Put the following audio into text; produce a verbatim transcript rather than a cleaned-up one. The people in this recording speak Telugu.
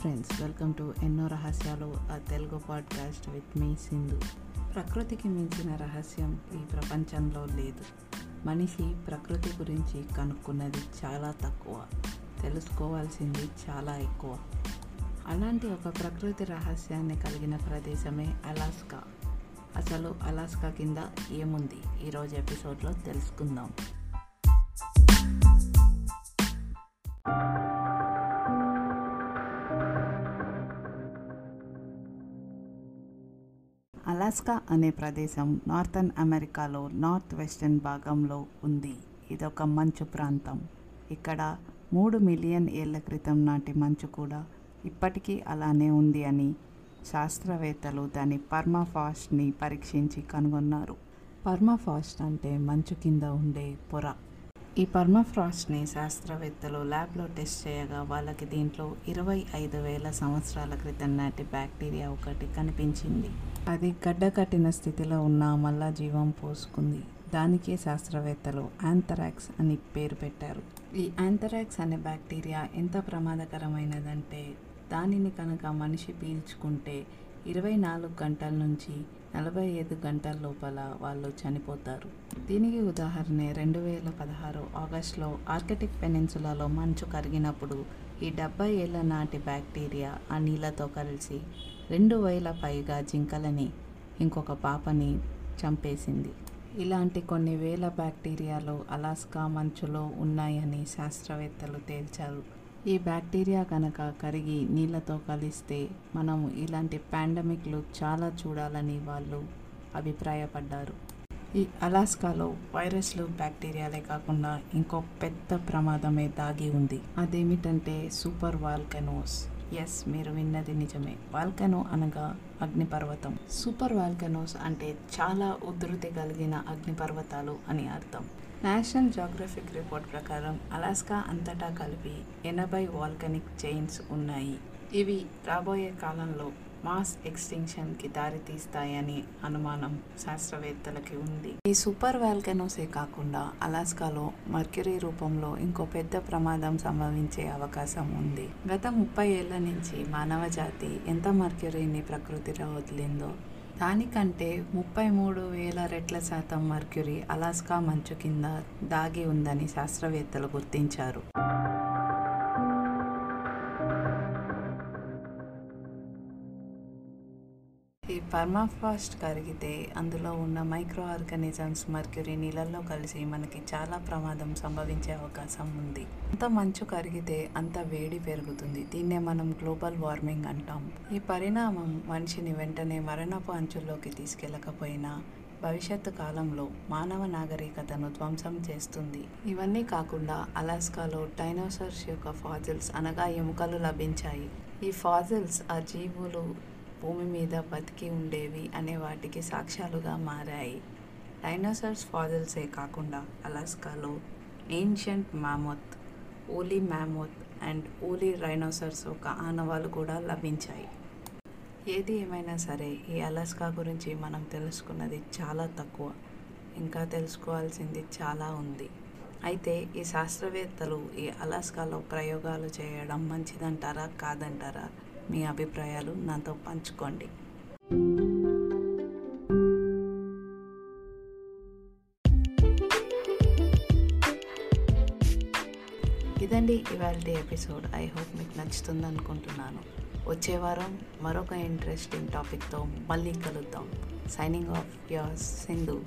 ఫ్రెండ్స్, వెల్కమ్ టు ఎన్నో రహస్యాలు ఆ తెలుగు పాడ్కాస్ట్ విత్ మీ సింధు. ప్రకృతికి మించిన రహస్యం ఈ ప్రపంచంలో లేదు. మనిషి ప్రకృతి గురించి కనుక్కున్నది చాలా తక్కువ, తెలుసుకోవాల్సింది చాలా ఎక్కువ. అలాంటి ఒక ప్రకృతి రహస్యాన్ని కలిగిన ప్రదేశమే అలాస్కా. అసలు అలాస్కా కింద ఏముంది ఈరోజు ఎపిసోడ్లో తెలుసుకుందాం. అలాస్కా అనే ప్రదేశం నార్థన్ అమెరికాలో నార్త్ వెస్టర్న్ భాగంలో ఉంది. ఇదొక మంచు ప్రాంతం. ఇక్కడ మూడు మిలియన్ ఏళ్ల క్రితం నాటి మంచు కూడా ఇప్పటికీ అలానే ఉంది అని శాస్త్రవేత్తలు దాని పర్మాఫాస్ట్ని పరీక్షించి కనుగొన్నారు. పర్మాఫాస్ట్ అంటే మంచు కింద ఉండే పొర. ఈ పర్మాఫ్రాస్ట్ని శాస్త్రవేత్తలు ల్యాబ్లో టెస్ట్ చేయగా వాళ్ళకి దీంట్లో ఇరవై ఐదు వేల సంవత్సరాల క్రితం నాటి బ్యాక్టీరియా ఒకటి కనిపించింది. అది గడ్డ కట్టిన స్థితిలో ఉన్న మళ్ళా జీవం పోసుకుంది. దానికే శాస్త్రవేత్తలు యాంథరాక్స్ అని పేరు పెట్టారు. ఈ యాంథరాక్స్ అనే బ్యాక్టీరియా ఎంత ప్రమాదకరమైనదంటే, దానిని కనుక మనిషి పీల్చుకుంటే ఇరవై నాలుగు గంటల నుంచి నలభై ఐదు గంటల లోపల వాళ్ళు చనిపోతారు. దీనికి ఉదాహరణ రెండు వేల పదహారు ఆగస్టులో ఆర్కిటిక్ పెనిన్సులాలో మంచు కరిగినప్పుడు ఈ డెబ్బై ఏళ్ళ నాటి బ్యాక్టీరియా ఆ నీళ్ళతో కలిసి రెండు వేల పైగా జింకలని, ఇంకొక పాపని చంపేసింది. ఇలాంటి కొన్ని వేల బ్యాక్టీరియాలు అలాస్కా మంచులో ఉన్నాయని శాస్త్రవేత్తలు తేల్చారు. ఈ బ్యాక్టీరియా కనుక కరిగి నీళ్ళతో కలిస్తే మనం ఇలాంటి పాండమిక్లు చాలా చూడాలని వాళ్ళు అభిప్రాయపడ్డారు. ఈ అలాస్కాలో వైరస్లు, బ్యాక్టీరియాలే కాకుండా ఇంకో పెద్ద ప్రమాదమే దాగి ఉంది. అదేమిటంటే సూపర్ వాల్కెనోస్. ఎస్, మీరు విన్నది నిజమే. వాల్కెనో అనగా అగ్నిపర్వతం. సూపర్ వాల్కెనోస్ అంటే చాలా ఉధృతి కలిగిన అగ్నిపర్వతాలు అని అర్థం. నేషనల్ జియోగ్రఫిక్ రిపోర్ట్ ప్రకారం అలాస్కా అంతటా కలిపి ఎనభై వాల్కనిక్ చైన్స్ ఉన్నాయి. ఇవి రాబోయే కాలంలో మాస్ ఎక్స్టింక్షన్కి దారితీస్తాయని అనుమానం శాస్త్రవేత్తలకి ఉంది. ఈ సూపర్ వాల్కెనోసే కాకుండా అలాస్కాలో మర్క్యూరీ రూపంలో ఇంకో పెద్ద ప్రమాదం సంభవించే అవకాశం ఉంది. గత ముప్పై ఏళ్ల నుంచి మానవ జాతి ఎంత మర్క్యూరీని ప్రకృతిలో వదిలిందో దానికంటే ముప్పై మూడు వేల రెట్ల శాతం మర్క్యూరీ అలాస్కా మంచు కింద దాగి ఉందని శాస్త్రవేత్తలు గుర్తించారు. ఈ పర్మాఫాస్ట్ కరిగితే అందులో ఉన్న మైక్రో ఆర్గానిజమ్స్ మర్క్యూరీ నీళ్ళల్లో కలిసి మనకి చాలా ప్రమాదం సంభవించే అవకాశం ఉంది. అంత మంచు కరిగితే అంత వేడి పెరుగుతుంది. దీన్నే మనం గ్లోబల్ వార్మింగ్ అంటాం. ఈ పరిణామం మనిషిని వెంటనే మరణపు అంచుల్లోకి తీసుకెళ్లకపోయినా భవిష్యత్తు కాలంలో మానవ నాగరికతను ధ్వంసం చేస్తుంది. ఇవన్నీ కాకుండా అలాస్కాలో డైనోసార్స్ యొక్క ఫాసిల్స్ అనగా ఎముకలు లభించాయి. ఈ ఫాసిల్స్ ఆ జీవులు భూమి మీద బతికి ఉండేవి అనే వాటికి సాక్ష్యాలుగా మారాయి. డైనోసార్స్ ఫాసిల్సే కాకుండా అలాస్కాలో ancient mammoth, woolly mammoth and woolly rhinoceros యొక్క ఆనవాలు కూడా లభించాయి. ఏది ఏమైనా సరే, ఈ అలాస్కా గురించి మనం తెలుసుకున్నది చాలా తక్కువ. ఇంకా తెలుసుకోవాల్సింది చాలా ఉంది. అయితే ఈ శాస్త్రవేత్తలు ఈ అలాస్కాలో ప్రయోగాలు చేయడం మంచిదంటారా, కాదంటారా? మీ అభిప్రాయాలు నాతో పంచుకోండి. ఇదండి ఇవాల్టి ఎపిసోడ్. ఐ హోప్ మీకు నచ్చుతుంది అనుకుంటున్నాను. వచ్చే వారం మరొక ఇంట్రెస్టింగ్ టాపిక్తో మళ్ళీ కలుద్దాం. Signing off yours Sindhu.